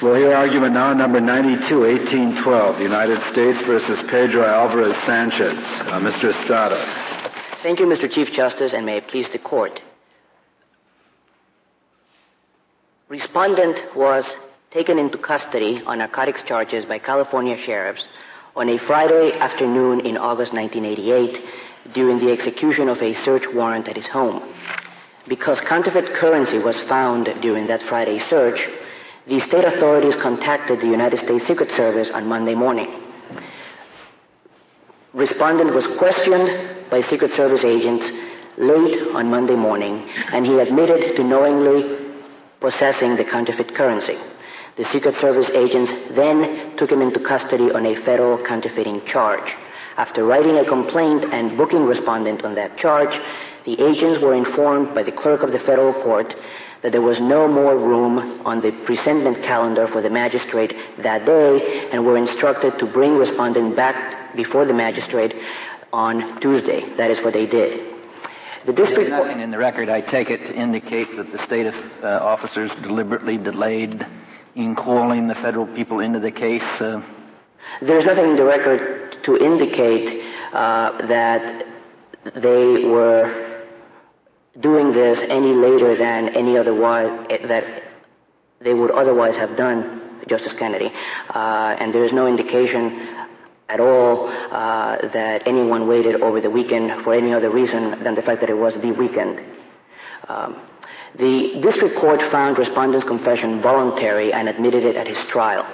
We'll hear argument now, number 92, 1812, United States versus Pedro Alvarez Sanchez. Mr. Estrada. Thank you, Mr. Chief Justice, and may it please the court. Respondent was taken into custody on narcotics charges by California sheriffs on a Friday afternoon in August 1988 during the execution of a search warrant at his home. Because counterfeit currency was found during that Friday search, the state authorities contacted the United States Secret Service on Monday morning. Respondent was questioned by Secret Service agents late on Monday morning, and he admitted to knowingly possessing the counterfeit currency. The Secret Service agents then took him into custody on a federal counterfeiting charge. After writing a complaint and booking respondent on that charge, the agents were informed by the clerk of the federal court that there was no more room on the presentment calendar for the magistrate that day, and were instructed to bring respondent back before the magistrate on Tuesday. That is what they did. The district court— There's nothing in the record, I take it, to indicate that the state officers deliberately delayed in calling the federal people into the case? There's nothing in the record to indicate that they were doing this any later than any otherwise that they would otherwise have done, Justice Kennedy. And there is no indication at all that anyone waited over the weekend for any other reason than the fact that it was the weekend. The district court found respondent's confession voluntary and admitted it at his trial.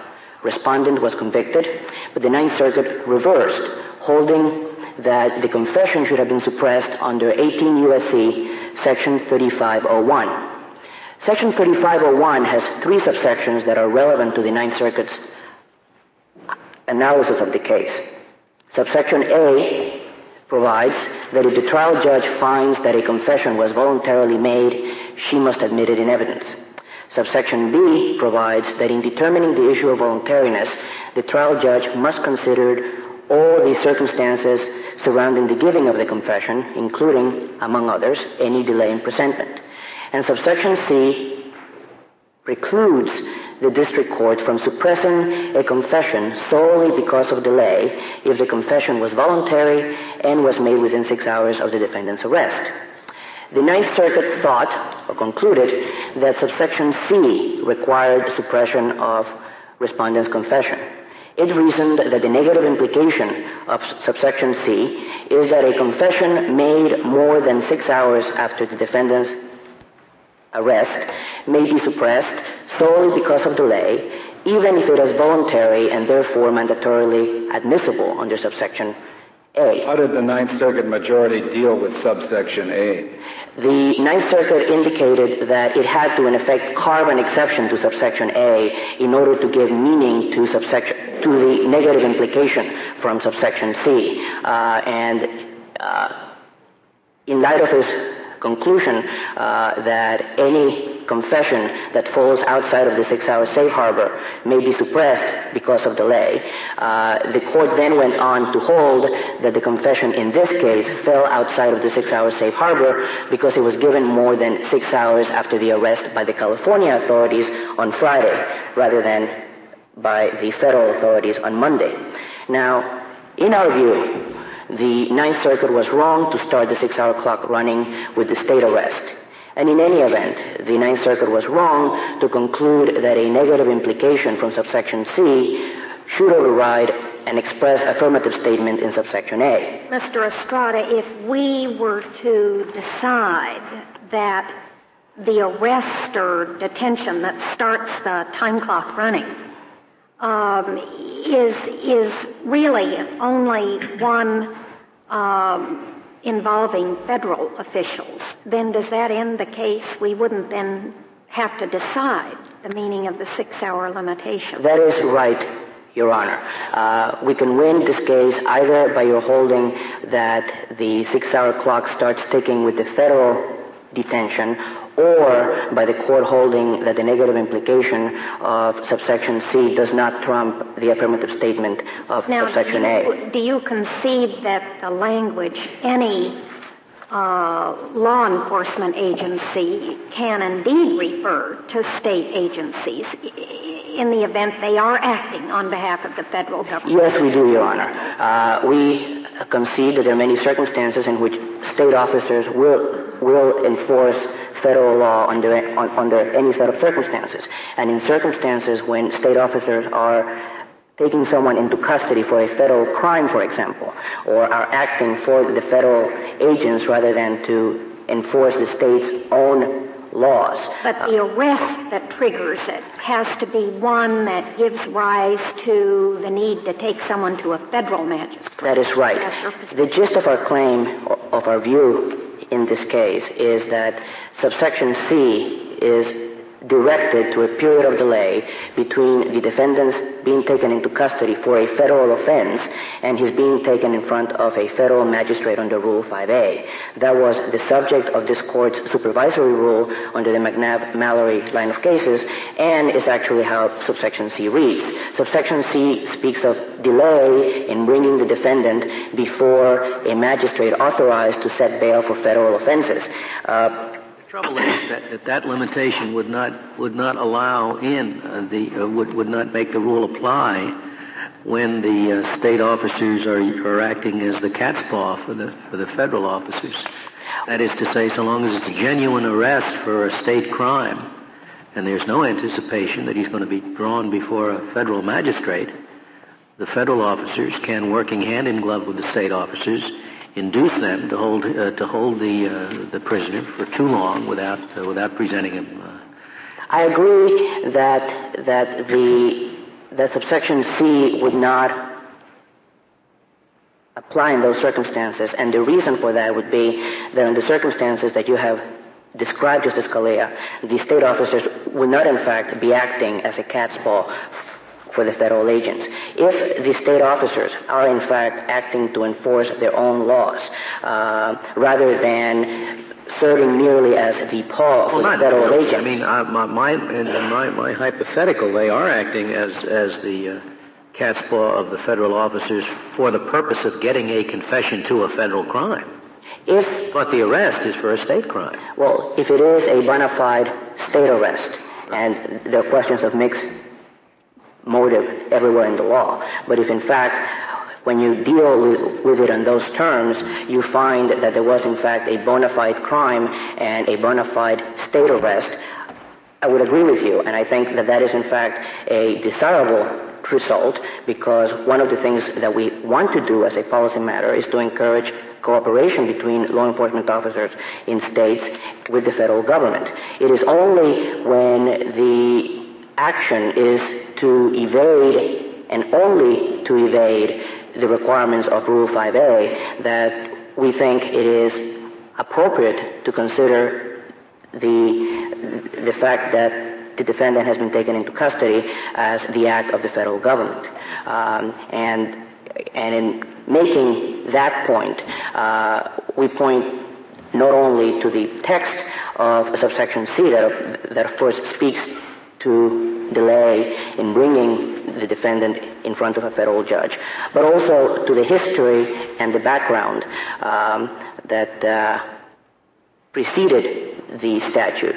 Respondent was convicted, but the Ninth Circuit reversed, holding that the confession should have been suppressed under 18 U.S.C. Section 3501. Section 3501 has three subsections that are relevant to the Ninth Circuit's analysis of the case. Subsection A provides that if the trial judge finds that a confession was voluntarily made, she must admit it in evidence. Subsection B provides that in determining the issue of voluntariness, the trial judge must consider all the circumstances surrounding the giving of the confession, including, among others, any delay in presentment. And subsection C precludes the district court from suppressing a confession solely because of delay if the confession was voluntary and was made within 6 hours of the defendant's arrest. The Ninth Circuit thought, or concluded, that subsection C required suppression of respondent's confession. It reasoned that the negative implication of subsection C is that a confession made more than 6 hours after the defendant's arrest may be suppressed solely because of delay, even if it is voluntary and therefore mandatorily admissible under subsection A. How did the Ninth Circuit majority deal with subsection A? The Ninth Circuit indicated that it had to, in effect, carve an exception to subsection A in order to give meaning to the negative implication from subsection C. In light of his conclusion that any confession that falls outside of the 6 hour safe harbor may be suppressed because of delay, the court then went on to hold that the confession in this case fell outside of the 6 hour safe harbor because it was given more than 6 hours after the arrest by the California authorities on Friday rather than by the federal authorities on Monday. Now, in our view, the Ninth Circuit was wrong to start the 6 hour clock running with the state arrest. And in any event, the Ninth Circuit was wrong to conclude that a negative implication from subsection C should override an express affirmative statement in subsection A. Mr. Estrada, if we were to decide that the arrest or detention that starts the time clock running is really only one involving federal officials, then does that end the case? We wouldn't then have to decide the meaning of the 6 hour limitation. That is right, Your Honor. We can win this case either by your holding that the 6 hour clock starts ticking with the federal detention, or by the court holding that the negative implication of subsection C does not trump the affirmative statement of subsection A. Do you concede that the language, any law enforcement agency, can indeed refer to state agencies in the event they are acting on behalf of the federal government? Yes, we do, Your Honor. We concede that there are many circumstances in which state officers will enforce federal law under any set of circumstances. And in circumstances when state officers are taking someone into custody for a federal crime, for example, or are acting for the federal agents rather than to enforce the state's own laws. But the arrest that triggers it has to be one that gives rise to the need to take someone to a federal magistrate. That is right. The gist of our claim, of our view in this case, is that subsection C is directed to a period of delay between the defendant's being taken into custody for a federal offense and his being taken in front of a federal magistrate under Rule 5A. That was the subject of this court's supervisory rule under the McNabb-Mallory line of cases, and is actually how subsection C reads. Subsection C speaks of delay in bringing the defendant before a magistrate authorized to set bail for federal offenses. The trouble is that limitation would not allow in would not make the rule apply when the state officers are acting as the cat's paw for the federal officers. That is to say, so long as it's a genuine arrest for a state crime, and there's no anticipation that he's going to be drawn before a federal magistrate, the federal officers can, working hand in glove with the state officers, induce them to hold the prisoner for too long without presenting him. I agree that subsection C would not apply in those circumstances, and the reason for that would be that in the circumstances that you have described, Justice Scalia, the state officers would not, in fact, be acting as a cat's paw for the federal agents. If the state officers are in fact acting to enforce their own laws, rather than serving merely as the paw for the federal agents. I mean, in my hypothetical, they are acting as the cat's paw of the federal officers for the purpose of getting a confession to a federal crime. But the arrest is for a state crime. Well, if it is a bona fide state arrest, and there are questions of mixed motive everywhere in the law. But if in fact, when you deal with it on those terms, you find that there was in fact a bona fide crime and a bona fide state arrest, I would agree with you. And I think that is in fact a desirable result, because one of the things that we want to do as a policy matter is to encourage cooperation between law enforcement officers in states with the federal government. It is only when the action is to evade, and only to evade, the requirements of Rule 5A that we think it is appropriate to consider the fact that the defendant has been taken into custody as the act of the federal government. And in making that point, we point not only to the text of subsection C that of course speaks to delay in bringing the defendant in front of a federal judge, but also to the history and the background that preceded the statute.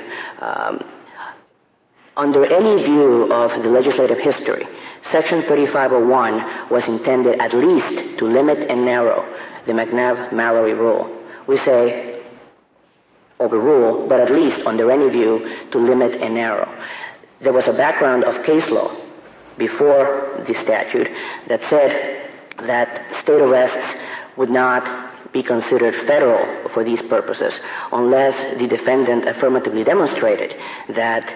Under any view of the legislative history, Section 3501 was intended at least to limit and narrow the McNabb-Mallory rule. We say overrule, but at least under any view to limit and narrow. There was a background of case law before the statute that said that state arrests would not be considered federal for these purposes unless the defendant affirmatively demonstrated that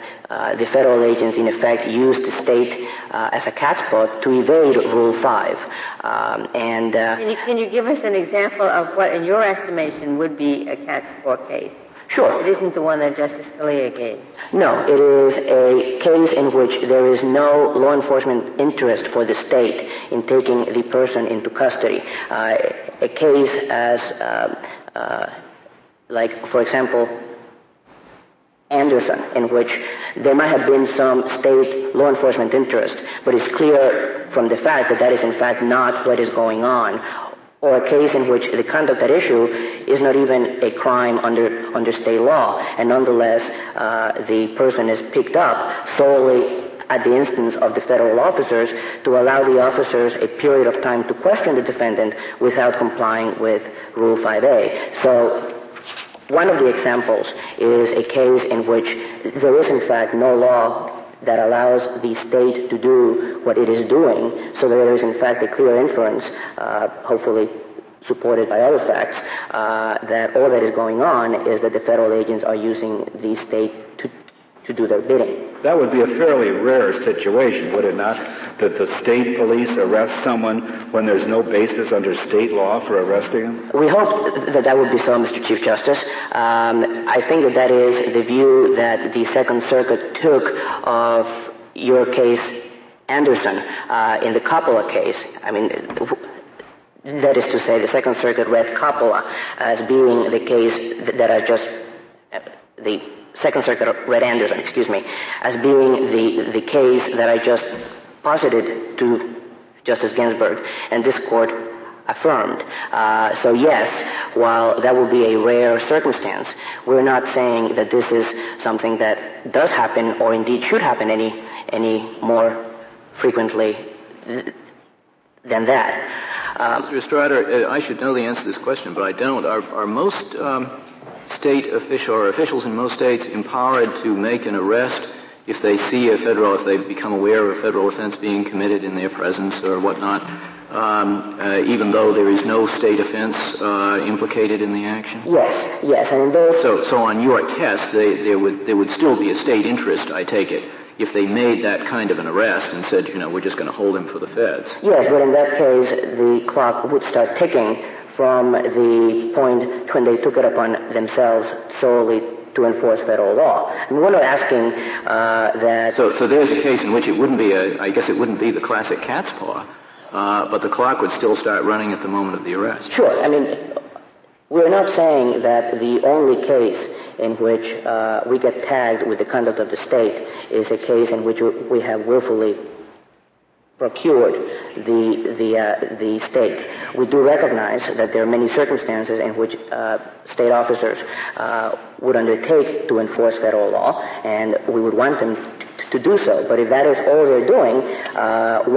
the federal agents in effect used the state as a cat's paw to evade Rule 5. Can you give us an example of what, in your estimation, would be a cat's paw case? Sure. It isn't the one that Justice Scalia gave. No, it is a case in which there is no law enforcement interest for the state in taking the person into custody. A case as, like, for example, Anderson, in which there might have been some state law enforcement interest, but it's clear from the facts that that is in fact not what is going on. Or a case in which the conduct at issue is not even a crime under state law, and nonetheless the person is picked up solely at the instance of the federal officers, to allow the officers a period of time to question the defendant without complying with Rule 5A. So one of the examples is a case in which there is, in fact, no law that allows the state to do what it is doing, so there is, in fact, a clear inference, hopefully supported by other facts, that all that is going on is that the federal agents are using the state to do their bidding. That would be a fairly rare situation, would it not? That the state police arrest someone when there's no basis under state law for arresting them? We hoped that that would be so, Mr. Chief Justice. I think that that is the view that the Second Circuit took of your case, Anderson, in the Coppola case. I mean, that is to say, the Second Circuit read Coppola as being the case that I just... the Second Circuit read Anderson, excuse me, as being the case that I just posited to Justice Ginsburg, and this court affirmed. So yes, while that would be a rare circumstance, we're not saying that this is something that does happen or indeed should happen any more frequently than that. Mr. Strider, I should know the answer to this question, but I don't. Are most... state official or officials in most states empowered to make an arrest if they see if they become aware of a federal offense being committed in their presence or whatnot, even though there is no state offense implicated in the action? Yes, and so on your test, there would still be a state interest, I take it, if they made that kind of an arrest and said, we're just going to hold him for the feds. Yes, but in that case, the clock would start ticking from the point when they took it upon themselves solely to enforce federal law. And we're not asking that... So there's a case in which it wouldn't be the classic cat's paw, but the clock would still start running at the moment of the arrest. Sure. I mean, we're not saying that the only case in which we get tagged with the conduct of the state is a case in which we have willfully procured the state. We do recognize that there are many circumstances in which state officers would undertake to enforce federal law, and we would want them to do so. But if that is all they're doing,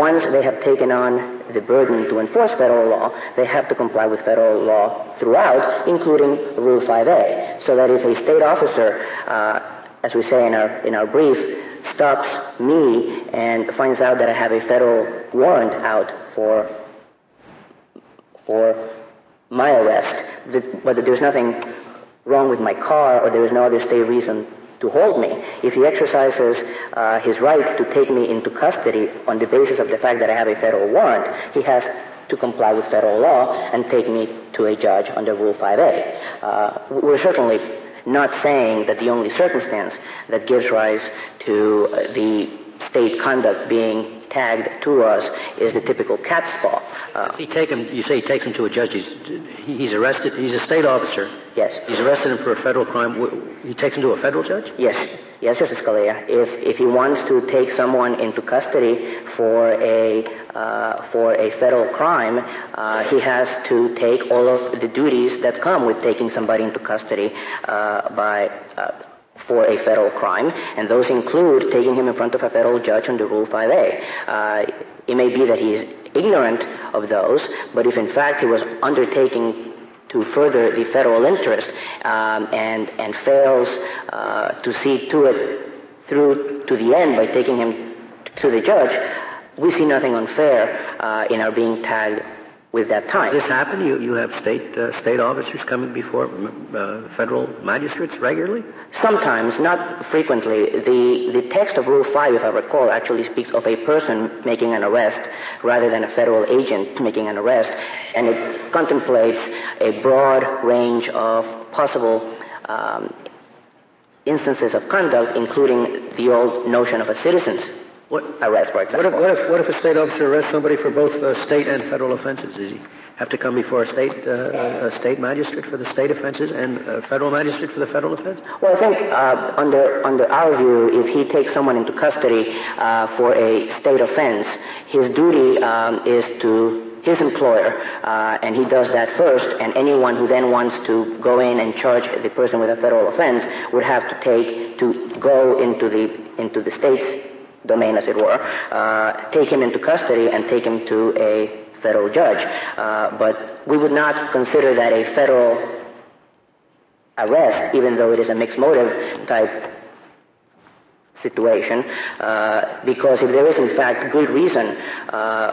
once they have taken on the burden to enforce federal law, they have to comply with federal law throughout, including Rule 5A. So that if a state officer, as we say in our brief, stops me and finds out that I have a federal warrant out for my arrest, but that there's nothing wrong with my car or there is no other state reason to hold me. If he exercises his right to take me into custody on the basis of the fact that I have a federal warrant, he has to comply with federal law and take me to a judge under Rule 5A. We're certainly not saying that the only circumstance that gives rise to the state conduct being tagged to us is the typical cat's paw. You say he takes him to a judge. He's arrested. He's a state officer. Yes. He's arrested him for a federal crime. He takes him to a federal judge? Yes, Justice Scalia. If he wants to take someone into custody for a federal crime, he has to take all of the duties that come with taking somebody into custody for a federal crime, and those include taking him in front of a federal judge under Rule 5A. It may be that he is ignorant of those, but if in fact he was undertaking to further the federal interest and fails to see to it through to the end by taking him to the judge, we see nothing unfair in our being tagged with that time. Does this happen? You have state officers coming before federal magistrates regularly? Sometimes, not frequently. The text of Rule 5, if I recall, actually speaks of a person making an arrest rather than a federal agent making an arrest, and it contemplates a broad range of possible instances of conduct, including the old notion of a citizen's arrest, for example. What if a state officer arrests somebody for both state and federal offenses? Does he have to come before a state magistrate for the state offenses and a federal magistrate for the federal offense? Well, I think under our view, if he takes someone into custody for a state offense, his duty is to his employer, and he does that first, and anyone who then wants to go in and charge the person with a federal offense would have to go into the state's domain, as it were, take him into custody and take him to a federal judge. But we would not consider that a federal arrest, even though it is a mixed motive type situation, because if there is in fact good reason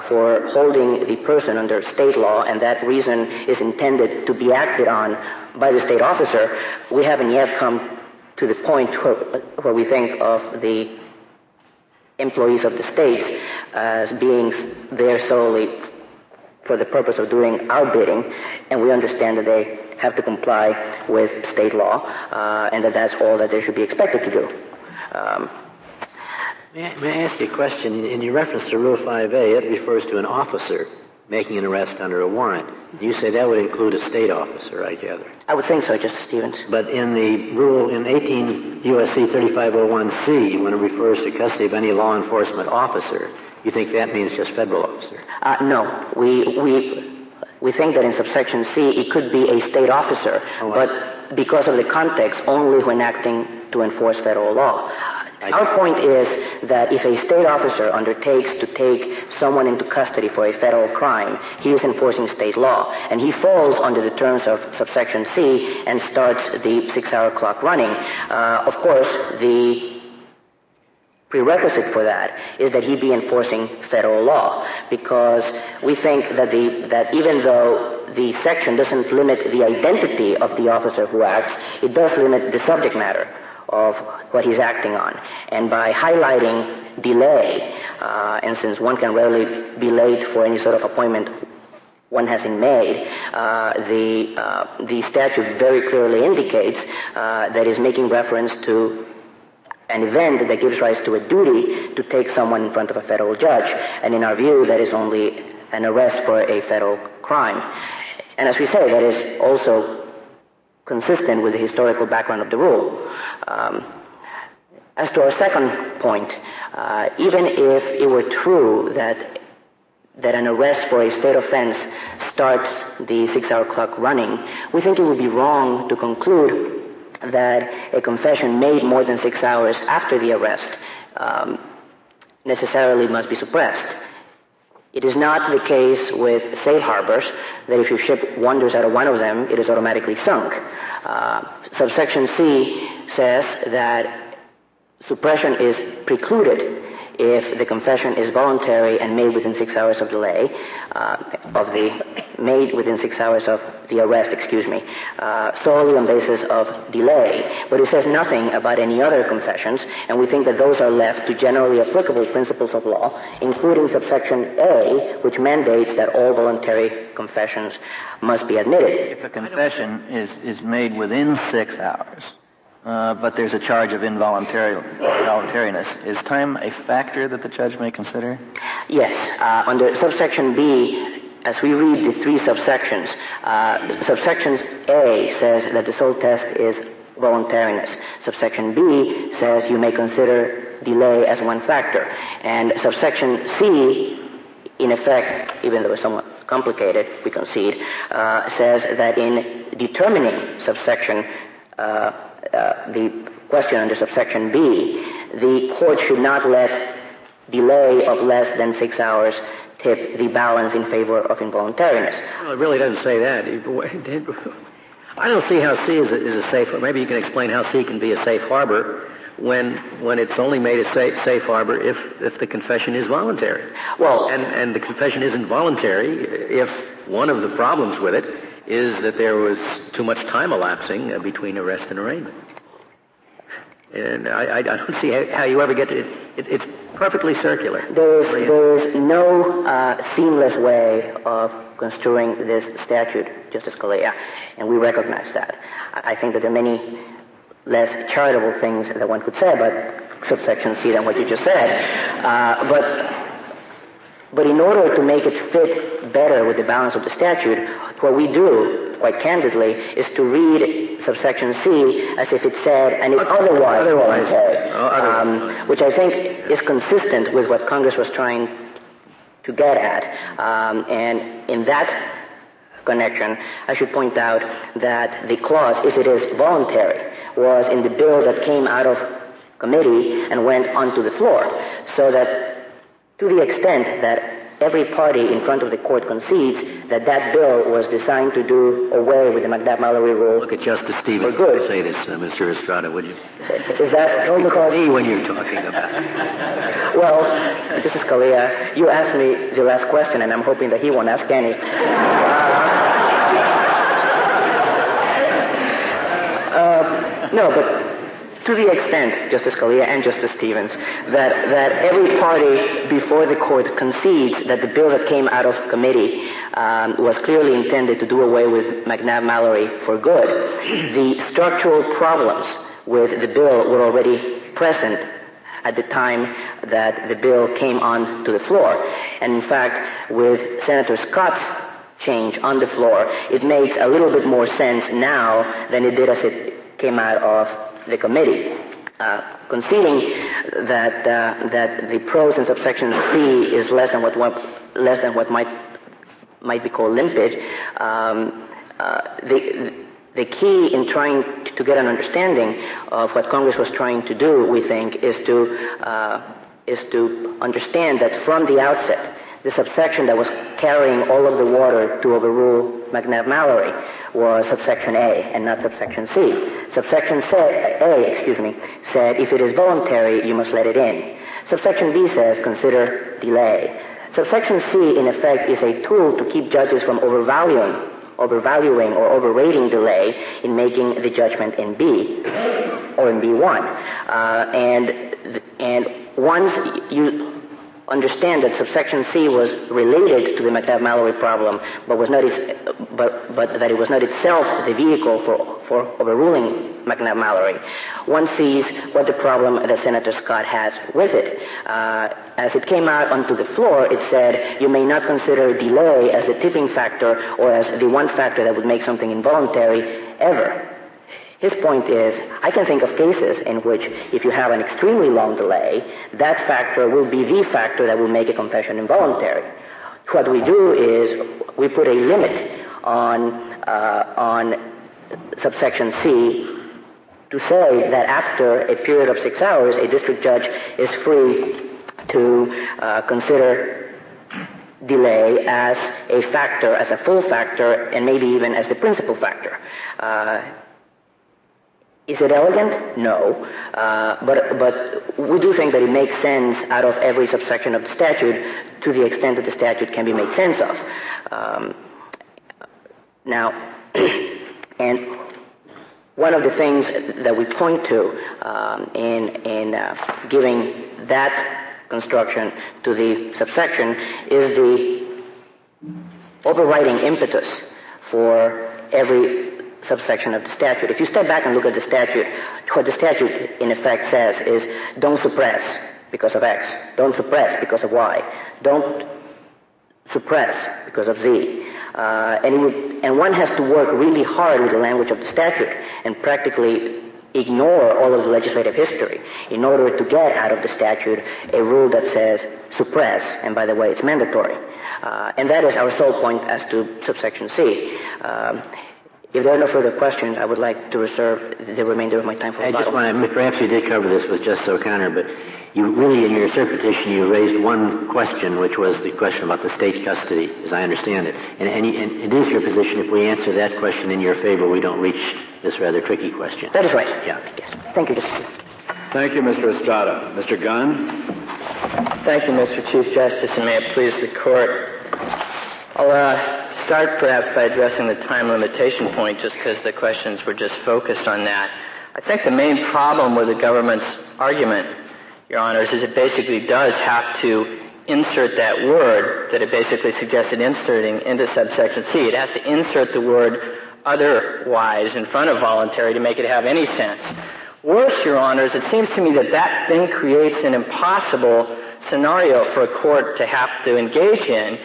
for holding the person under state law, and that reason is intended to be acted on by the state officer, we haven't yet come to the point where we think of the employees of the states as being there solely for the purpose of doing our bidding, and we understand that they have to comply with state law, and that's all that they should be expected to do. May I ask you a question? In your reference to Rule 5A, it refers to an officer making an arrest under a warrant. You say that would include a state officer, I gather. I would think so, Justice Stevens. But in the rule in 18 U.S.C. 3501C, when it refers to custody of any law enforcement officer, you think that means just federal officer? No. We think that in subsection C, it could be a state officer, but because of the context, only when acting to enforce federal law. Our point is that if a state officer undertakes to take someone into custody for a federal crime, he is enforcing state law, and he falls under the terms of subsection C and starts the 6-hour clock running. Of course, the prerequisite for that is that he be enforcing federal law, because we think that that even though the section doesn't limit the identity of the officer who acts, it does limit the subject matter of what he's acting on. And by highlighting delay, and since one can rarely be late for any sort of appointment one hasn't made, the statute very clearly indicates that is making reference to an event that gives rise to a duty to take someone in front of a federal judge. And in our view, that is only an arrest for a federal crime. And as we say, that is also consistent with the historical background of the rule. As to our second point, even if it were true that an arrest for a state offense starts the 6-hour clock running, we think it would be wrong to conclude that a confession made more than 6 hours after the arrest necessarily must be suppressed. It is not the case with safe harbors that if your ship wanders out of one of them, it is automatically sunk. Subsection C says that suppression is precluded if the confession is voluntary and made within 6 hours of delay, made within 6 hours of the arrest, solely on basis of delay. But it says nothing about any other confessions, and we think that those are left to generally applicable principles of law, including subsection A, which mandates that all voluntary confessions must be admitted. If a confession is made within 6 hours, but there's a charge of involuntariness. Is time a factor that the judge may consider? Yes. Under subsection B, as we read the three subsections, subsection A says that the sole test is voluntariness. Subsection B says you may consider delay as one factor. And subsection C, in effect, even though it's somewhat complicated, we concede, says that in determining subsection the question under subsection B, the court should not let delay of less than 6 hours tip the balance in favor of involuntariness. Well, it really doesn't say that. I don't see how C is a safe harbor. Maybe you can explain how C can be a safe harbor when it's only made a safe harbor if the confession is voluntary. Well, and the confession isn't voluntary if one of the problems with it is that there was too much time elapsing between arrest and arraignment. And I don't see how you ever get to it. It's perfectly circular. There's no seamless way of construing this statute, Justice Scalia, and we recognize that. I think that there are many less charitable things that one could say about subsection C than what you just said. But in order to make it fit better with the balance of the statute, what we do, quite candidly, is to read subsection C as if it said, and it's otherwise said, which I think is consistent with what Congress was trying to get at. And in that connection, I should point out that the clause, if it is voluntary, was in the bill that came out of committee and went onto the floor. So that to the extent that every party in front of the court concedes that that bill was designed to do away with the McNabb-Mallory rule. Look at Justice Stevens. Say this, Mr. Estrada, would you? Is that because... me when you're talking about it. Well, this is Scalia. You asked me the last question, and I'm hoping that he won't ask any. No, but to the extent, Justice Scalia and Justice Stevens, that every party before the court concedes that the bill that came out of committee was clearly intended to do away with McNabb-Mallory for good, the structural problems with the bill were already present at the time that the bill came on to the floor. And in fact, with Senator Scott's change on the floor, it makes a little bit more sense now than it did as it came out of the committee. Conceding that the pros in subsection C is less than what might be called limpid, the key in trying to get an understanding of what Congress was trying to do, we think, is to understand that from the outset, the subsection that was carrying all of the water to overrule McNabb-Mallory was subsection A and not subsection C. Subsection A said, if it is voluntary, you must let it in. Subsection B says, consider delay. Subsection C, in effect, is a tool to keep judges from overvaluing or overrating delay in making the judgment in B or in B1. And once you understand that subsection C was related to the McNabb-Mallory problem, but that it was not itself the vehicle for overruling McNabb-Mallory, one sees what the problem that Senator Scott has with it. As it came out onto the floor, it said, you may not consider delay as the tipping factor or as the one factor that would make something involuntary ever. His point is, I can think of cases in which if you have an extremely long delay, that factor will be the factor that will make a confession involuntary. What we do is we put a limit on subsection C to say that after a period of 6 hours, a district judge is free to consider delay as a factor, as a full factor, and maybe even as the principal factor. Is it elegant? No. But we do think that it makes sense out of every subsection of the statute to the extent that the statute can be made sense of. Now, and one of the things that we point to in giving that construction to the subsection is the overriding impetus for every subsection of the statute. If you step back and look at the statute, what the statute in effect says is don't suppress because of X, don't suppress because of Y, don't suppress because of Z. And one has to work really hard with the language of the statute and practically ignore all of the legislative history in order to get out of the statute a rule that says suppress, and by the way, it's mandatory. And that is our sole point as to subsection C. If there are no further questions, I would like to reserve the remainder of my time for rebuttal. Perhaps you did cover this with Justice O'Connor, but you really, in your interpretation, you raised one question, which was the question about the state custody, as I understand it. And it is your position, if we answer that question in your favor, we don't reach this rather tricky question. That is right. Yeah. Yes. Thank you, Justice. Thank you, Mr. Estrada. Mr. Gunn? Thank you, Mr. Chief Justice, and may it please the Court. I'll start perhaps by addressing the time limitation point just because the questions were just focused on that. I think the main problem with the government's argument, Your Honors, is it basically does have to insert that word that it basically suggested inserting into subsection C. It has to insert the word otherwise in front of voluntary to make it have any sense. Worse, Your Honors, it seems to me that then creates an impossible scenario for a court to have to engage in.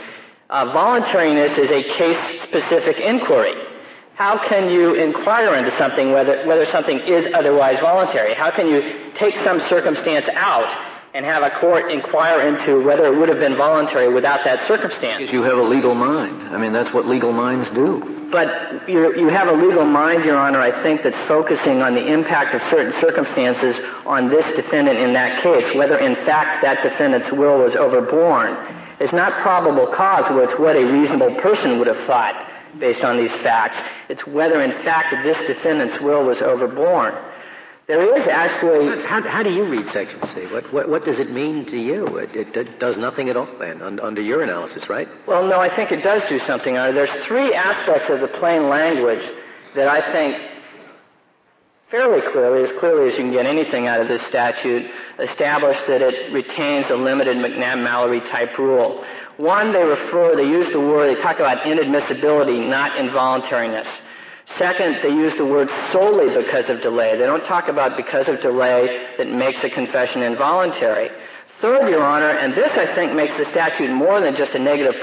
Voluntariness is a case-specific inquiry. How can you inquire into something, whether something is otherwise voluntary? How can you take some circumstance out and have a court inquire into whether it would have been voluntary without that circumstance. You have a legal mind. I mean, that's what legal minds do. But you have a legal mind, Your Honor, I think, that's focusing on the impact of certain circumstances on this defendant in that case, whether in fact that defendant's will was overborne. It's not probable cause, which is what a reasonable person would have thought based on these facts. It's whether in fact this defendant's will was overborne. There is actually... How do you read Section C? What does it mean to you? It does nothing at all, then, under your analysis, right? Well, no, I think it does do something. There's three aspects of the plain language that I think fairly clearly as you can get anything out of this statute, establish that it retains a limited McNabb-Mallory type rule. One, they talk about inadmissibility, not involuntariness. Second, they use the word solely because of delay. They don't talk about because of delay that makes a confession involuntary. Third, Your Honor, and this I think makes the statute more than just a negative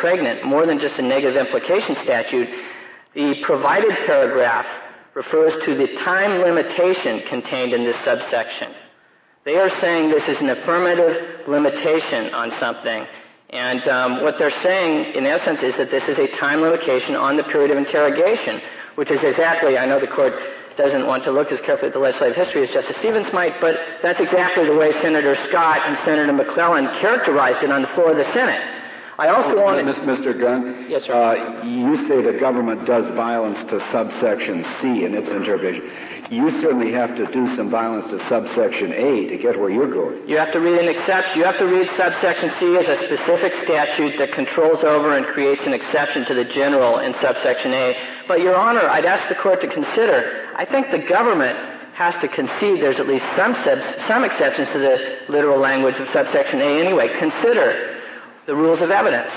implication statute, the provided paragraph refers to the time limitation contained in this subsection. They are saying this is an affirmative limitation on something. And what they're saying, in essence, is that this is a time limitation on the period of interrogation, which is exactly, I know the court doesn't want to look as carefully at the legislative history as Justice Stevens might, but that's exactly the way Senator Scott and Senator McClellan characterized it on the floor of the Senate. I also want to... Mr. Gunn, yes, sir. You say the government does violence to subsection C in its interpretation. You certainly have to do some violence to subsection A to get where you're going. You have to read an exception. You have to read subsection C as a specific statute that controls over and creates an exception to the general in subsection A. But, Your Honor, I'd ask the court to consider, I think the government has to concede there's at least some exceptions to the literal language of subsection A anyway. Consider the rules of evidence.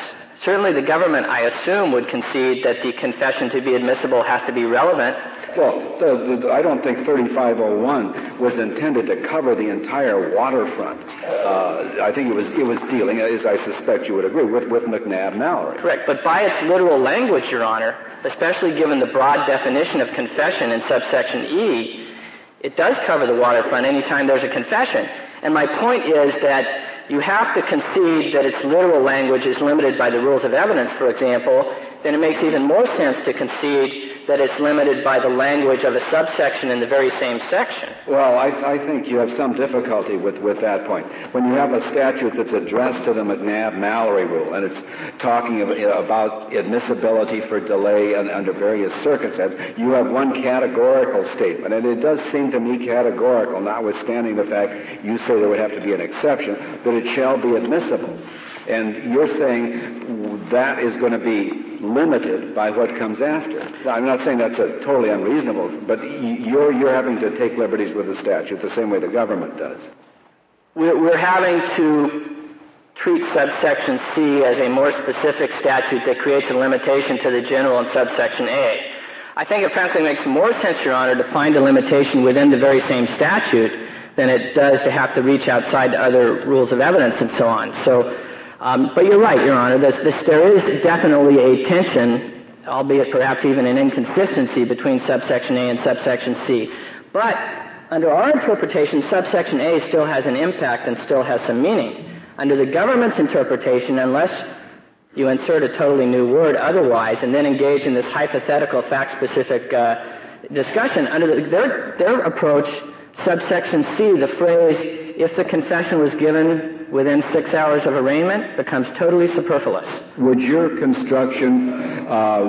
Certainly the government, I assume, would concede that the confession to be admissible has to be relevant. Well, I don't think 3501 was intended to cover the entire waterfront. I think it was dealing, as I suspect you would agree, with McNabb-Mallory. Correct, but by its literal language, Your Honor, especially given the broad definition of confession in subsection E, it does cover the waterfront any time there's a confession. And my point is that you have to concede that its literal language is limited by the rules of evidence, for example, then it makes even more sense to concede that it's limited by the language of a subsection in the very same section. Well, I think you have some difficulty with that point. When you have a statute that's addressed to the McNabb-Mallory rule, and it's talking about admissibility for delay and under various circumstances, you have one categorical statement, and it does seem to me categorical, notwithstanding the fact you say there would have to be an exception, that it shall be admissible. And you're saying that is going to be limited by what comes after. I'm not saying that's totally unreasonable, but you're having to take liberties with the statute the same way the government does. We're having to treat subsection C as a more specific statute that creates a limitation to the general in subsection A. I think it frankly makes more sense, Your Honor, to find a limitation within the very same statute than it does to have to reach outside to other rules of evidence and so on. So. But you're right, Your Honor, there is definitely a tension, albeit perhaps even an inconsistency, between subsection A and subsection C. But under our interpretation, subsection A still has an impact and still has some meaning. Under the government's interpretation, unless you insert a totally new word otherwise and then engage in this hypothetical, fact-specific discussion, under their approach, subsection C, the phrase, if the confession was given within 6 hours of arraignment, becomes totally superfluous. Would your construction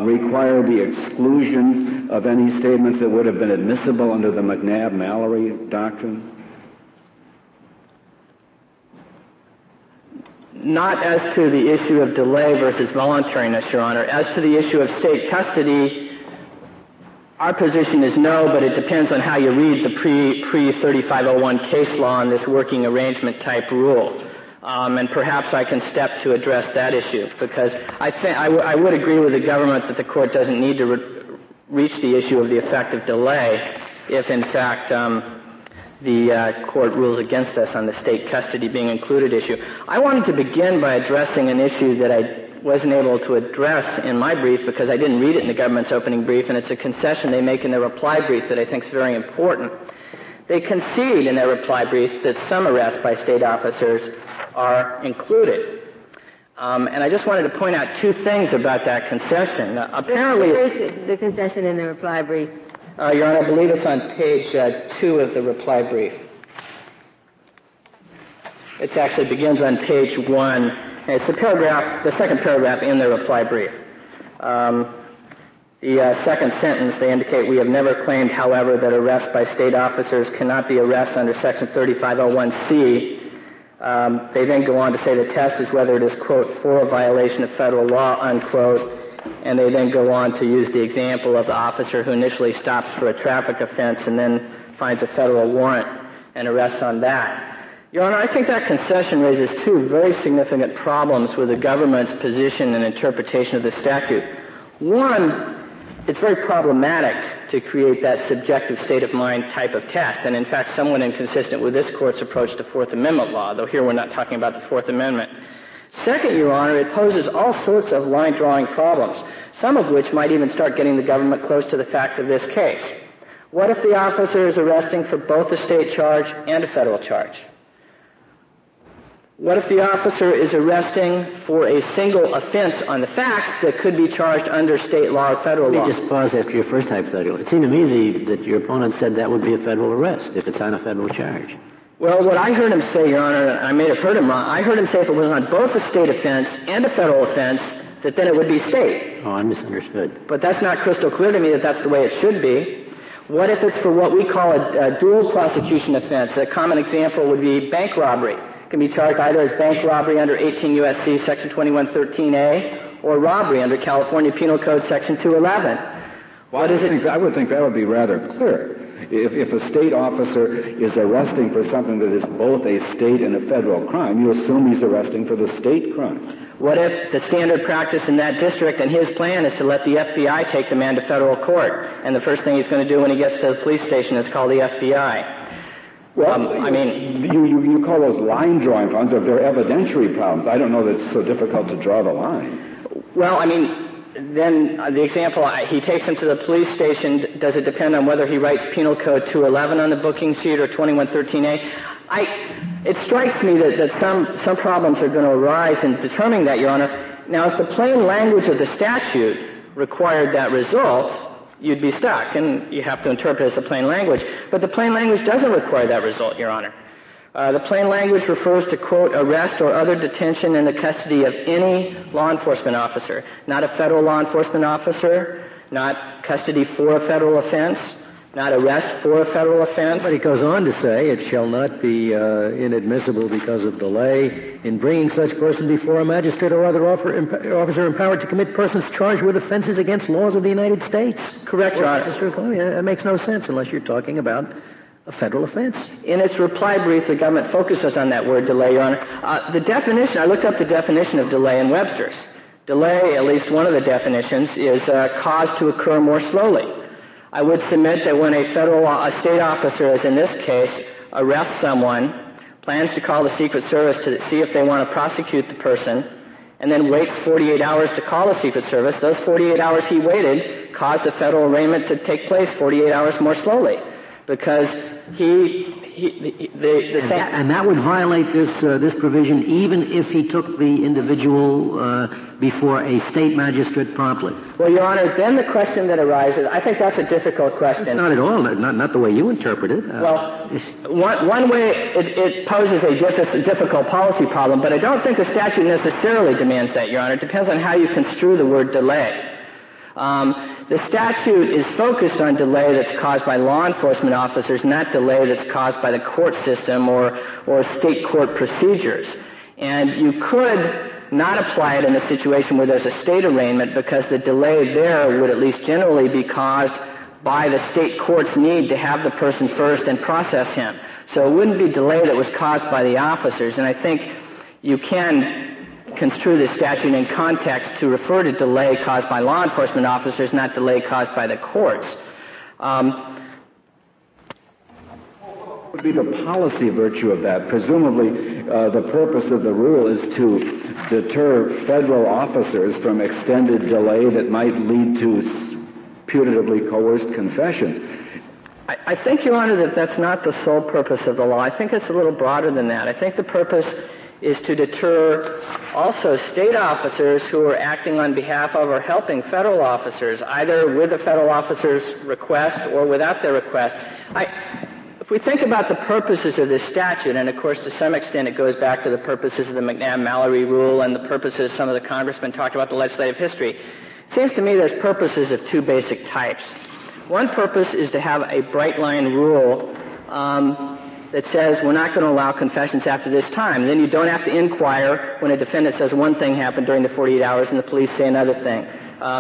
require the exclusion of any statements that would have been admissible under the McNabb-Mallory doctrine? Not as to the issue of delay versus voluntariness, Your Honor. As to the issue of state custody, our position is no, but it depends on how you read the pre-3501 case law on this working arrangement type rule. And perhaps I can step to address that issue, because I think I would agree with the government that the court doesn't need to reach the issue of the effect of delay if, in fact, the court rules against us on the state custody being included issue. I wanted to begin by addressing an issue that I wasn't able to address in my brief because I didn't read it in the government's opening brief, and it's a concession they make in their reply brief that I think is very important. They concede in their reply brief that some arrests by state officers are included. And I just wanted to point out two things about that concession. Apparently, the concession in the reply brief. Your Honor, I believe it's on page 2 of the reply brief. It actually begins on page 1. And it's the paragraph, the second paragraph in the reply brief. The second sentence, they indicate, we have never claimed, however, that arrests by state officers cannot be arrests under Section 3501C. They then go on to say the test is whether it is, quote, for a violation of federal law, unquote, and they then go on to use the example of the officer who initially stops for a traffic offense and then finds a federal warrant and arrests on that. Your Honor, I think that concession raises two very significant problems with the government's position and interpretation of the statute. One, it's very problematic to create that subjective state of mind type of test, and in fact, somewhat inconsistent with this Court's approach to Fourth Amendment law, though here we're not talking about the Fourth Amendment. Second, Your Honor, it poses all sorts of line-drawing problems, some of which might even start getting the government close to the facts of this case. What if the officer is arresting for both a state charge and a federal charge? What if the officer is arresting for a single offense on the facts that could be charged under state law or federal law? Let me just pause after your first hypothetical. It seemed to me that your opponent said that would be a federal arrest if it's on a federal charge. Well, what I heard him say, Your Honor, and I may have heard him wrong, I heard him say if it was on both a state offense and a federal offense, that then it would be state. Oh, I misunderstood. But that's not crystal clear to me that that's the way it should be. What if it's for what we call a dual prosecution offense? A common example would be bank robbery. Can be charged either as bank robbery under 18 U.S.C. Section 2113A or robbery under California Penal Code Section 211. I would think that would be rather clear. If a state officer is arresting for something that is both a state and a federal crime, you assume he's arresting for the state crime. What if the standard practice in that district and his plan is to let the FBI take the man to federal court, and the first thing he's going to do when he gets to the police station is call the FBI? Well, I mean, you call those line-drawing problems, or they're evidentiary problems. I don't know that it's so difficult to draw the line. Well, I mean, then the example, he takes him to the police station. Does it depend on whether he writes Penal Code 211 on the booking sheet or 2113A? It strikes me that some problems are going to arise in determining that, Your Honor. Now, if the plain language of the statute required that result, you'd be stuck, and you have to interpret it as the plain language. But the plain language doesn't require that result, Your Honor. The plain language refers to, quote, arrest or other detention in the custody of any law enforcement officer, not a federal law enforcement officer, not custody for a federal offense, not arrest for a federal offense. But he goes on to say it shall not be inadmissible because of delay in bringing such person before a magistrate or other officer empowered to commit persons charged with offenses against laws of the United States. Correct, Your Honor. That makes no sense unless you're talking about a federal offense. In its reply brief, the government focuses on that word delay, Your Honor. The definition, I looked up the definition of delay in Webster's. Delay, at least one of the definitions, is cause to occur more slowly. I would submit that when a state officer, as in this case, arrests someone, plans to call the Secret Service to see if they want to prosecute the person, and then waits 48 hours to call the Secret Service, those 48 hours he waited caused the federal arraignment to take place 48 hours more slowly, because and that would violate this provision even if he took the individual before a state magistrate promptly. Well, Your Honor, then the question that arises, I think that's a difficult question. It's not at all, not the way you interpret it. Well, one way it poses a difficult policy problem, but I don't think the statute necessarily demands that, Your Honor. It depends on how you construe the word delay. The statute is focused on delay that's caused by law enforcement officers, not delay that's caused by the court system or state court procedures. And you could not apply it in a situation where there's a state arraignment because the delay there would at least generally be caused by the state court's need to have the person first and process him. So it wouldn't be delay that was caused by the officers. And I think you can construe the statute in context to refer to delay caused by law enforcement officers, not delay caused by the courts. What would be the policy virtue of that? Presumably, the purpose of the rule is to deter federal officers from extended delay that might lead to putatively coerced confessions. I think, Your Honor, that that's not the sole purpose of the law. I think it's a little broader than that. I think the purpose is to deter also state officers who are acting on behalf of or helping federal officers, either with a federal officer's request or without their request. If we think about the purposes of this statute, and of course to some extent it goes back to the purposes of the McNabb-Mallory rule and the purposes some of the congressmen talked about the legislative history, it seems to me there's purposes of two basic types. One purpose is to have a bright-line rule that says we're not going to allow confessions after this time. Then you don't have to inquire when a defendant says one thing happened during the 48 hours and the police say another thing.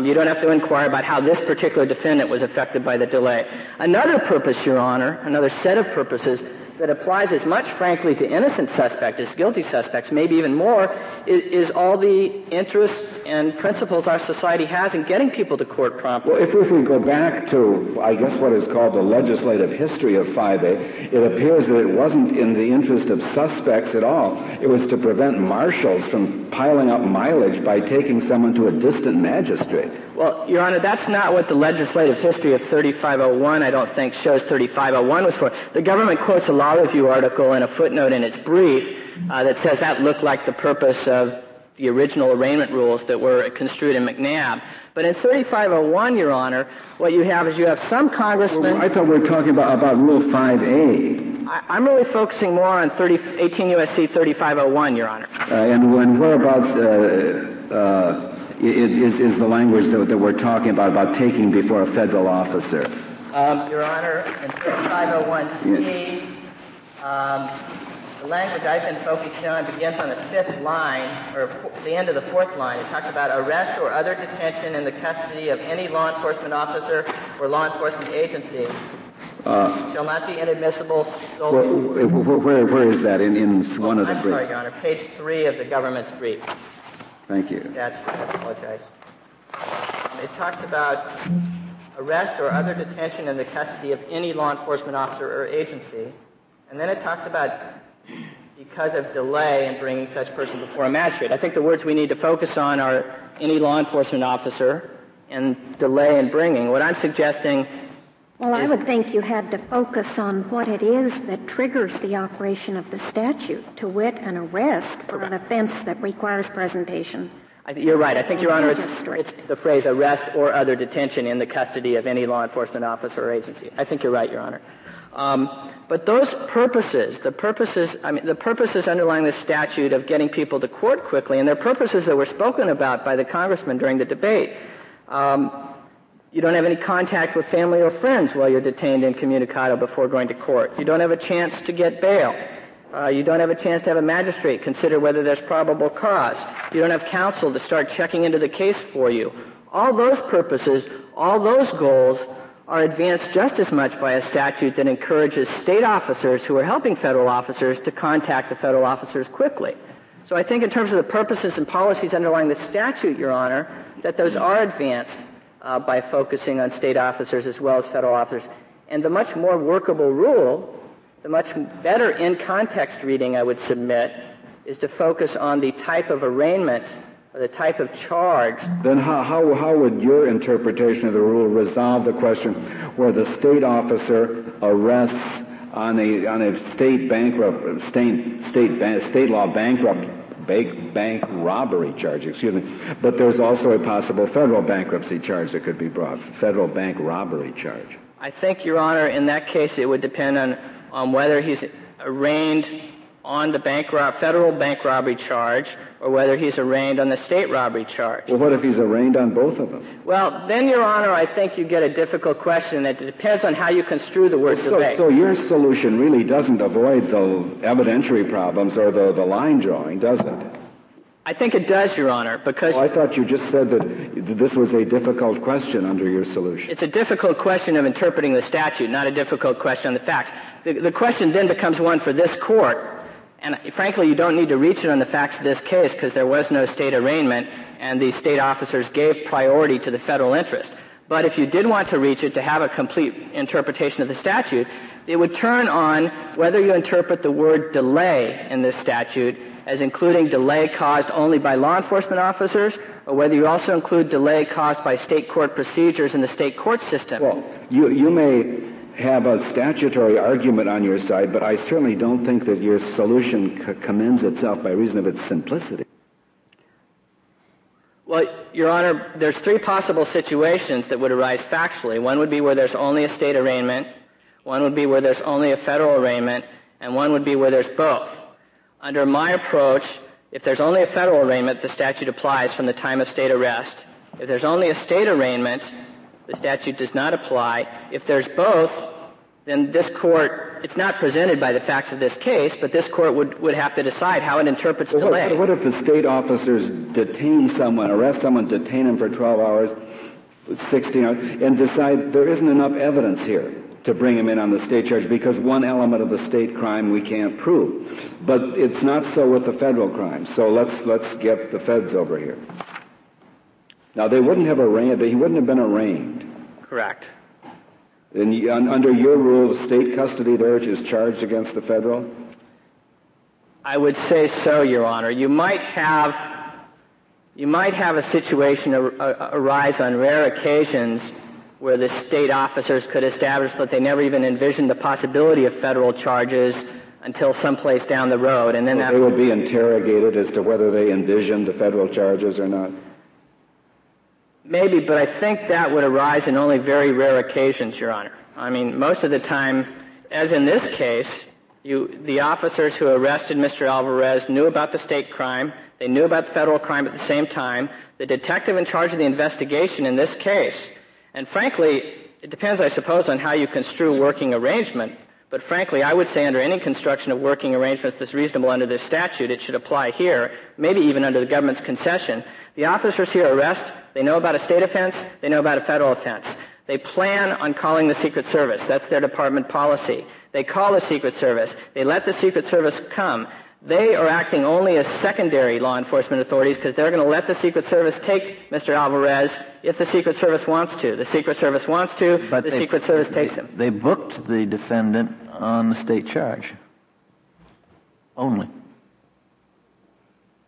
You don't have to inquire about how this particular defendant was affected by the delay. Another purpose, Your Honor, another set of purposes that applies as much, frankly, to innocent suspects as guilty suspects, maybe even more, is all the interests and principles our society has in getting people to court promptly. Well, if we go back to, I guess, what is called the legislative history of 5A, it appears that it wasn't in the interest of suspects at all. It was to prevent marshals from piling up mileage by taking someone to a distant magistrate. Well, Your Honor, that's not what the legislative history of 3501, I don't think, shows 3501 was for. The government quotes a law review article and a footnote in its brief that says that looked like the purpose of the original arraignment rules that were construed in McNabb. But in 3501, Your Honor, what you have is you have some congressmen... Well, I thought we were talking about Rule 5A. I'm really focusing more on 18 U.S.C. 3501, Your Honor. And whereabouts... Is the language that we're talking about taking before a federal officer. Your Honor, in 3501C, the language I've been focusing on begins on the fifth line, or the end of the fourth line. It talks about arrest or other detention in the custody of any law enforcement officer or law enforcement agency. Shall not be inadmissible solely... Where is that in one of the briefs? I'm sorry, Your Honor, page 3 of the government's brief. Thank you. Statute, I apologize. It talks about arrest or other detention in the custody of any law enforcement officer or agency. And then it talks about because of delay in bringing such person before a magistrate. I think the words we need to focus on are any law enforcement officer and delay in bringing. What I'm suggesting... Well, I would think you had to focus on what it is that triggers the operation of the statute, to wit, an arrest for an offense that requires presentation. You're right. I think, Your Honor, it's the phrase arrest or other detention in the custody of any law enforcement officer or agency. I think you're right, Your Honor. But those purposes, the purposes underlying this statute of getting people to court quickly, and they're purposes that were spoken about by the congressman during the debate. You don't have any contact with family or friends while you're detained incommunicado before going to court. You don't have a chance to get bail. You don't have a chance to have a magistrate consider whether there's probable cause. You don't have counsel to start checking into the case for you. All those purposes, all those goals are advanced just as much by a statute that encourages state officers who are helping federal officers to contact the federal officers quickly. So I think in terms of the purposes and policies underlying the statute, Your Honor, that those are advanced by focusing on state officers as well as federal officers. And the much more workable rule, the much better in-context reading I would submit, is to focus on the type of arraignment or the type of charge. Then how would your interpretation of the rule resolve the question where the state officer arrests on a state law bank robbery charge, excuse me, but there's also a possible federal bankruptcy charge that could be brought, federal bank robbery charge? I think, Your Honor, in that case it would depend on whether he's arraigned on the federal bank robbery charge or whether he's arraigned on the state robbery charge. Well, what if he's arraigned on both of them? Well, then, Your Honor, I think you get a difficult question. It depends on how you construe the word delay. So your solution really doesn't avoid the evidentiary problems or the line drawing, does it? I think it does, Your Honor, because... Oh, I thought you just said that this was a difficult question under your solution. It's a difficult question of interpreting the statute, not a difficult question on the facts. The question then becomes one for this court. And frankly, you don't need to reach it on the facts of this case because there was no state arraignment and the state officers gave priority to the federal interest. But if you did want to reach it to have a complete interpretation of the statute, it would turn on whether you interpret the word delay in this statute as including delay caused only by law enforcement officers or whether you also include delay caused by state court procedures in the state court system. Well, you may have a statutory argument on your side, but I certainly don't think that your solution commends itself by reason of its simplicity. Well, Your Honor, there's three possible situations that would arise factually. One would be where there's only a state arraignment, one would be where there's only a federal arraignment, and one would be where there's both. Under my approach, if there's only a federal arraignment, the statute applies from the time of state arrest. If there's only a state arraignment, the statute does not apply. If there's both, then this court, it's not presented by the facts of this case, but this court would have to decide how it interprets delay. What if the state officers detain someone, arrest someone, detain him for 12 hours, 16 hours, and decide there isn't enough evidence here to bring him in on the state charge because one element of the state crime we can't prove? But it's not so with the federal crime, so let's get the feds over here. Now, they wouldn't have arraigned, he wouldn't have been arraigned. Correct. And under your rule, state custody there is charged against the federal? I would say so, Your Honor. You might have a situation arise on rare occasions where the state officers could establish that they never even envisioned the possibility of federal charges until someplace down the road, and then they would be interrogated as to whether they envisioned the federal charges or not. Maybe, but I think that would arise in only very rare occasions, Your Honor. I mean, most of the time, as in this case, the officers who arrested Mr. Alvarez knew about the state crime, they knew about the federal crime at the same time. The detective in charge of the investigation in this case, and frankly, it depends, I suppose, on how you construe working arrangement, but frankly, I would say under any construction of working arrangements that's reasonable under this statute, it should apply here, maybe even under the government's concession. The officers here arrest, they know about a state offense, they know about a federal offense. They plan on calling the Secret Service. That's their department policy. They call the Secret Service. They let the Secret Service come. They are acting only as secondary law enforcement authorities because they're going to let the Secret Service take Mr. Alvarez if the Secret Service wants to. The Secret Service wants to, but the Secret Service takes him. They booked the defendant on the state charge only.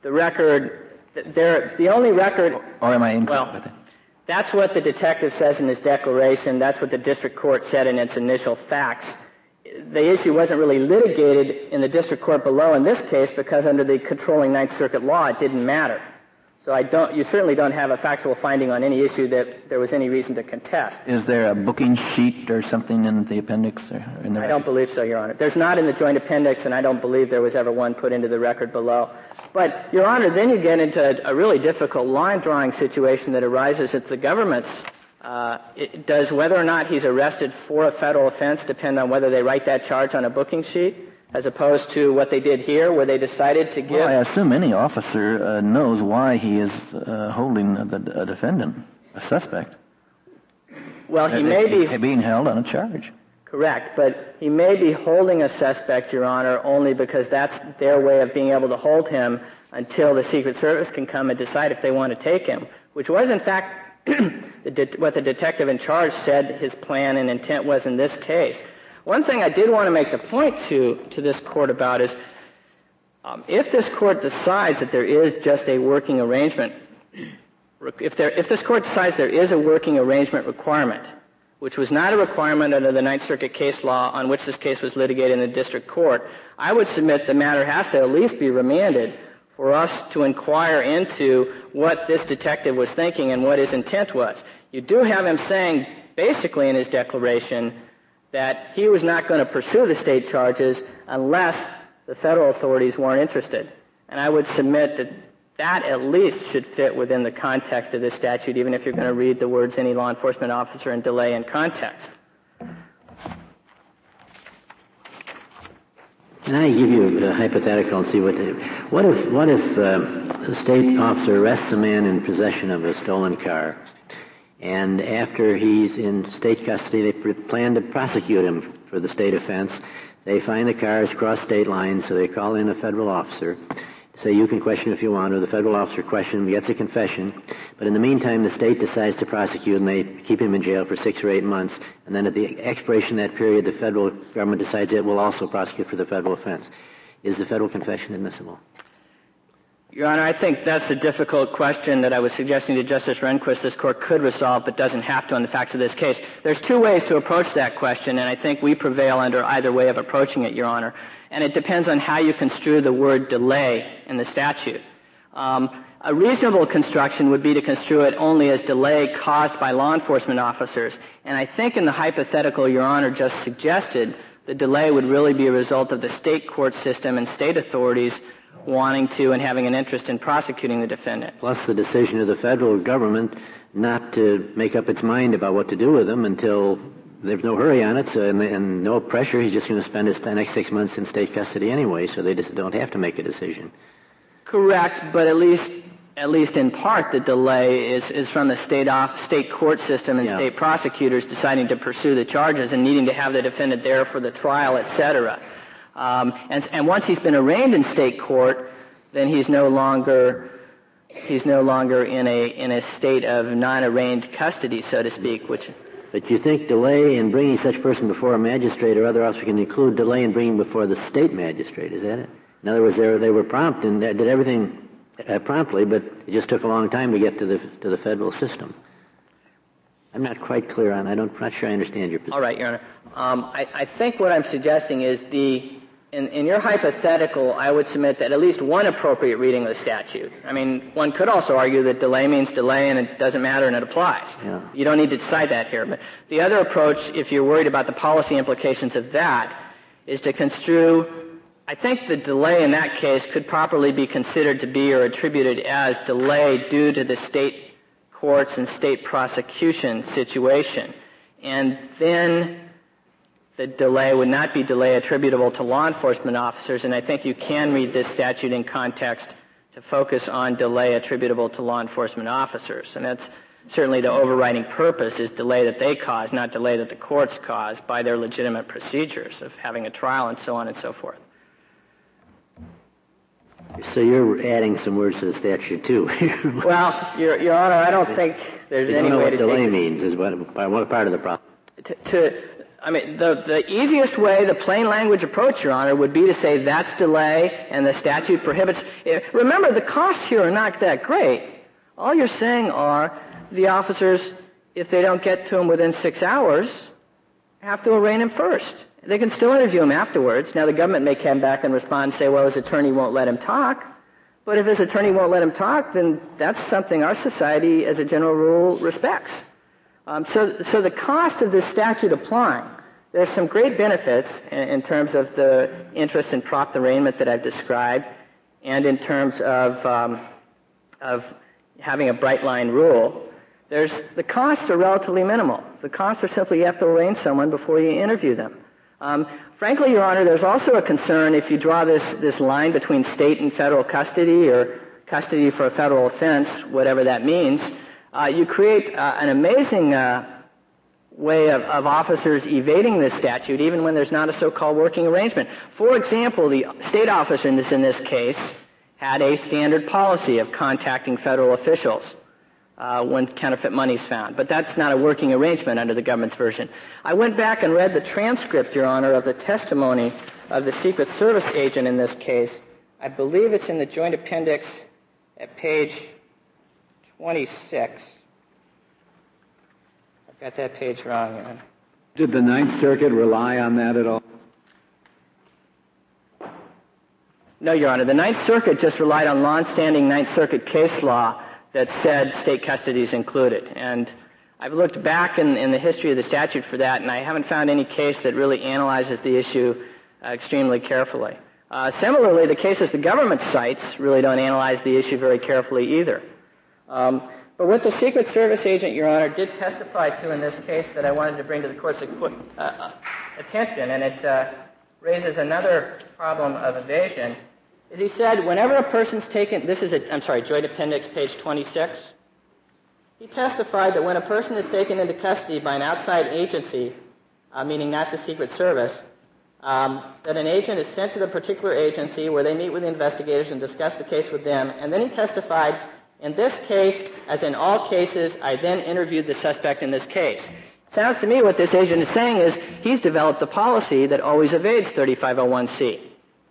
The record... The only record... Or am I incorrect with it? That's what the detective says in his declaration. That's what the district court said in its initial facts. The issue wasn't really litigated in the district court below in this case because under the controlling Ninth Circuit law, it didn't matter. So you certainly don't have a factual finding on any issue that there was any reason to contest. Is there a booking sheet or something in the appendix? Or in the record? I don't believe so, Your Honor. There's not in the joint appendix, and I don't believe there was ever one put into the record below. But, Your Honor, then you get into a really difficult line-drawing situation that arises at the government's. Does whether or not he's arrested for a federal offense depend on whether they write that charge on a booking sheet, as opposed to what they did here, where they decided to give... Well, I assume any officer knows why he is holding a defendant, a suspect. Well, he may be... being held on a charge. Correct, but he may be holding a suspect, Your Honor, only because that's their way of being able to hold him until the Secret Service can come and decide if they want to take him, which was, in fact, what the detective in charge said his plan and intent was in this case. One thing I did want to make the point to this court about is if this court decides that there is just a working arrangement, if this court decides there is a working arrangement requirement, which was not a requirement under the Ninth Circuit case law on which this case was litigated in the district court, I would submit the matter has to at least be remanded for us to inquire into what this detective was thinking and what his intent was. You do have him saying, basically in his declaration, that he was not going to pursue the state charges unless the federal authorities weren't interested. And I would submit that that at least should fit within the context of this statute, even if you're going to read the words any law enforcement officer and delay in context. Can I give you a hypothetical and see what if a state officer arrests a man in possession of a stolen car, and after he's in state custody, they plan to prosecute him for the state offense. They find the car has crossed state lines, so they call in a federal officer. Say, you can question if you want, or the federal officer questions him, gets a confession, but in the meantime the state decides to prosecute and they keep him in jail for 6 or 8 months, and then at the expiration of that period the federal government decides it will also prosecute for the federal offense. Is the federal confession admissible? Your Honor, I think that's the difficult question that I was suggesting to Justice Rehnquist this court could resolve but doesn't have to on the facts of this case. There's two ways to approach that question, and I think we prevail under either way of approaching it, Your Honor. And it depends on how you construe the word delay in the statute. A reasonable construction would be to construe it only as delay caused by law enforcement officers. And I think in the hypothetical Your Honor just suggested, the delay would really be a result of the state court system and state authorities wanting to and having an interest in prosecuting the defendant. Plus the decision of the federal government not to make up its mind about what to do with them until there's no hurry on it, and no pressure. He's just going to spend his next 6 months in state custody anyway, so they just don't have to make a decision. Correct, but at least in part, the delay is from the state court system and state prosecutors deciding to pursue the charges and needing to have the defendant there for the trial, et cetera. And once he's been arraigned in state court, then he's no longer in a state of non-arraigned custody, so to speak. But you think delay in bringing such person before a magistrate or other officer can include delay in bringing before the state magistrate? Is that it? In other words, they were prompt and did everything promptly, but it just took a long time to get to the federal system. I'm not quite clear on. I'm not sure I understand your position. All right, Your Honor. I think what I'm suggesting is in your hypothetical, I would submit that at least one appropriate reading of the statute. I mean, one could also argue that delay means delay and it doesn't matter and it applies. Yeah. You don't need to decide that here. But the other approach, if you're worried about the policy implications of that, is to construe, I think the delay in that case could properly be considered to be or attributed as delay due to the state courts and state prosecution situation. And then the delay would not be delay attributable to law enforcement officers, and I think you can read this statute in context to focus on delay attributable to law enforcement officers. And that's certainly the overriding purpose is delay that they cause, not delay that the courts cause by their legitimate procedures of having a trial and so on and so forth. So you're adding some words to the statute, too. Well, Your Honor, I don't think there's any way to take it. You don't know what delay means is what part of the problem. The easiest way, the plain language approach, Your Honor, would be to say that's delay and the statute prohibits. Remember, the costs here are not that great. All you're saying are the officers, if they don't get to him within 6 hours, have to arraign him first. They can still interview him afterwards. Now, the government may come back and respond and say, well, his attorney won't let him talk. But if his attorney won't let him talk, then that's something our society, as a general rule, respects. So the cost of this statute applying, there's some great benefits in terms of the interest in prompt arraignment that I've described and in terms of having a bright-line rule. The costs are relatively minimal. The costs are simply you have to arraign someone before you interview them. Frankly, Your Honor, there's also a concern if you draw this line between state and federal custody or custody for a federal offense, whatever that means. You create an amazing way of officers evading this statute, even when there's not a so-called working arrangement. For example, the state officer in this case had a standard policy of contacting federal officials when counterfeit money's found. But that's not a working arrangement under the government's version. I went back and read the transcript, Your Honor, of the testimony of the Secret Service agent in this case. I believe it's in the Joint Appendix at page 26. I've got that page wrong. Man. Did the Ninth Circuit rely on that at all? No, Your Honor. The Ninth Circuit just relied on long-standing Ninth Circuit case law that said state custody is included. And I've looked back in the history of the statute for that, and I haven't found any case that really analyzes the issue extremely carefully. Similarly, the cases the government cites really don't analyze the issue very carefully either. But what the Secret Service agent, Your Honor, did testify to in this case that I wanted to bring to the Court's attention, and it raises another problem of evasion, is he said whenever a person's taken, Joint Appendix, page 26, he testified that when a person is taken into custody by an outside agency, meaning not the Secret Service, that an agent is sent to the particular agency where they meet with the investigators and discuss the case with them, and then he testified, in this case, as in all cases, I then interviewed the suspect in this case. Sounds to me what this agent is saying is he's developed a policy that always evades 3501C.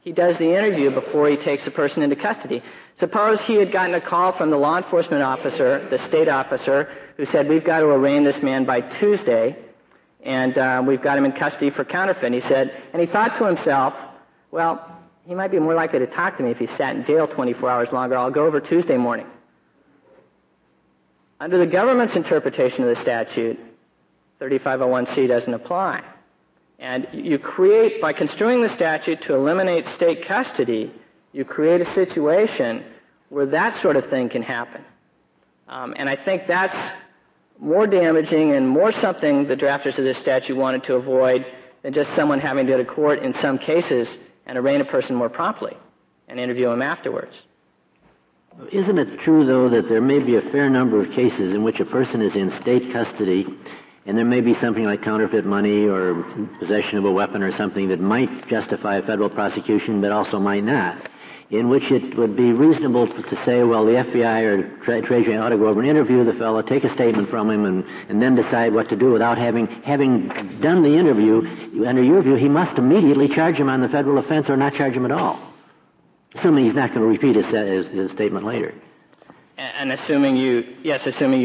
He does the interview before he takes the person into custody. Suppose he had gotten a call from the law enforcement officer, the state officer, who said, we've got to arraign this man by Tuesday, and we've got him in custody for counterfeit. He said, and he thought to himself, well, he might be more likely to talk to me if he sat in jail 24 hours longer. I'll go over Tuesday morning. Under the government's interpretation of the statute, 3501C doesn't apply. And you create, by construing the statute to eliminate state custody, you create a situation where that sort of thing can happen. And I think that's more damaging and more something the drafters of this statute wanted to avoid than just someone having to go to court in some cases and arraign a person more promptly and interview him afterwards. Isn't it true, though, that there may be a fair number of cases in which a person is in state custody and there may be something like counterfeit money or possession of a weapon or something that might justify a federal prosecution but also might not, in which it would be reasonable to say, well, the FBI or Treasury ought to go over and interview the fellow, take a statement from him, and then decide what to do without having done the interview. Under your view, he must immediately charge him on the federal offense or not charge him at all, assuming he's not going to repeat his statement later. And assuming you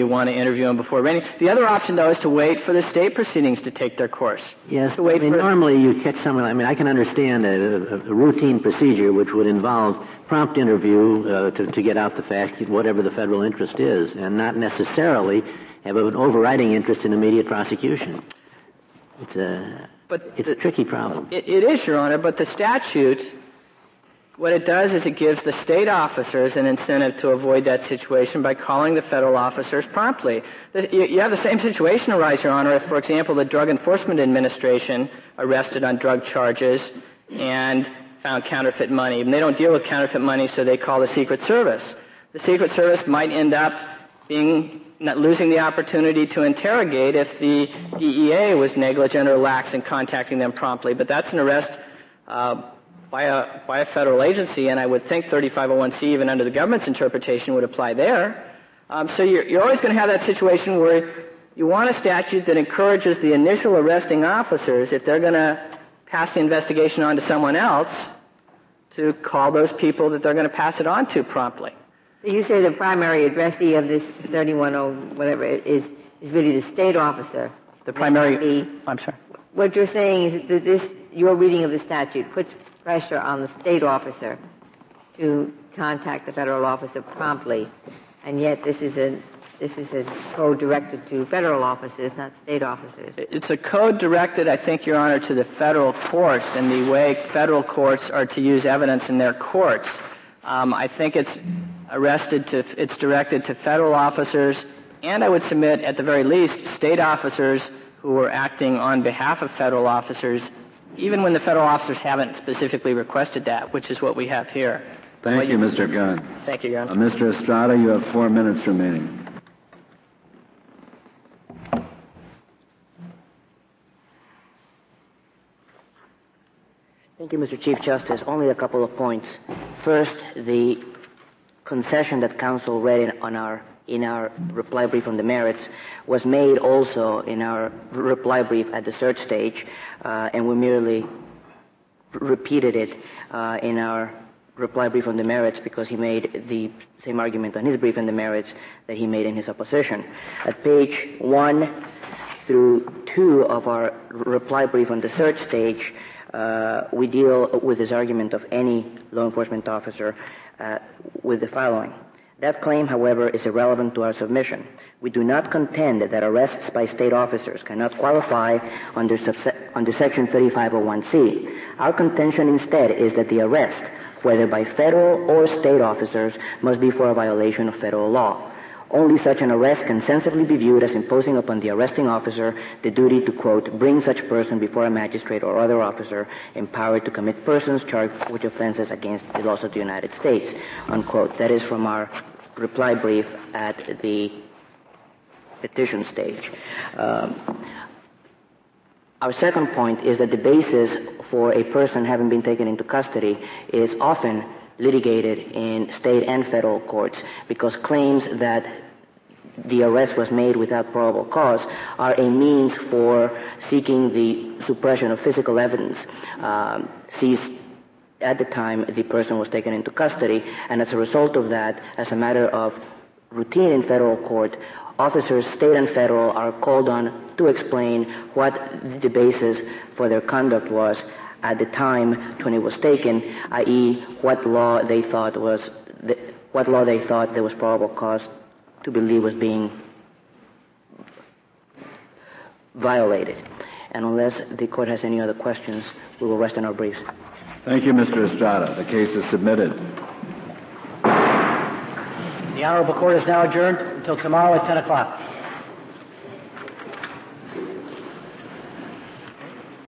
want to interview him before arraigning. The other option, though, is to wait for the state proceedings to take their course. Yes, normally you catch someone, I can understand a routine procedure which would involve prompt interview to get out the facts, whatever the federal interest is, and not necessarily have an overriding interest in immediate prosecution. It's a tricky problem. It is, Your Honor, but the statute, what it does is it gives the state officers an incentive to avoid that situation by calling the federal officers promptly. You have the same situation arise, Your Honor, if, for example, the Drug Enforcement Administration arrested on drug charges and found counterfeit money. And they don't deal with counterfeit money, so they call the Secret Service. The Secret Service might end up losing the opportunity to interrogate if the DEA was negligent or lax in contacting them promptly. But that's an arrest by a federal agency, and I would think 3501C, even under the government's interpretation, would apply there. So you're always going to have that situation where you want a statute that encourages the initial arresting officers, if they're going to pass the investigation on to someone else, to call those people that they're going to pass it on to promptly. So you say the primary addressee of this 310 whatever it is really the state officer. The primary. I'm sorry. What you're saying is that your reading of the statute puts pressure on the state officer to contact the federal officer promptly, and yet this is a code directed to federal officers, not state officers. It's a code directed, I think, Your Honor, to the federal courts and the way federal courts are to use evidence in their courts. I think it's directed to federal officers, and I would submit, at the very least, state officers who are acting on behalf of federal officers, even when the federal officers haven't specifically requested that, which is what we have here. Thank you, Mr. Gunn. Thank you, Gunn. Mr. Estrada, you have 4 minutes remaining. Thank you, Mr. Chief Justice. Only a couple of points. First, the concession that counsel read in our reply brief on the merits was made also in our reply brief at the search stage, and we merely repeated it in our reply brief on the merits because he made the same argument on his brief on the merits that he made in his opposition. At page 1 through 2 of our reply brief on the search stage, we deal with his argument of any law enforcement officer with the following. That claim, however, is irrelevant to our submission. We do not contend that arrests by state officers cannot qualify under Section 3501C. Our contention instead is that the arrest, whether by federal or state officers, must be for a violation of federal law. Only such an arrest can sensibly be viewed as imposing upon the arresting officer the duty to, quote, bring such person before a magistrate or other officer empowered to commit persons charged with offenses against the laws of the United States, unquote. That is from our reply brief at the petition stage. Our second point is that the basis for a person having been taken into custody is often litigated in state and federal courts because claims that the arrest was made without probable cause are a means for seeking the suppression of physical evidence. at the time the person was taken into custody, and as a result of that, as a matter of routine in federal court, officers, state and federal, are called on to explain what the basis for their conduct was at the time when it was taken, i.e., what law they thought there was probable cause to believe was being violated. And unless the court has any other questions, we will rest on our briefs. Thank you, Mr. Estrada. The case is submitted. The honorable court is now adjourned until tomorrow at 10 o'clock.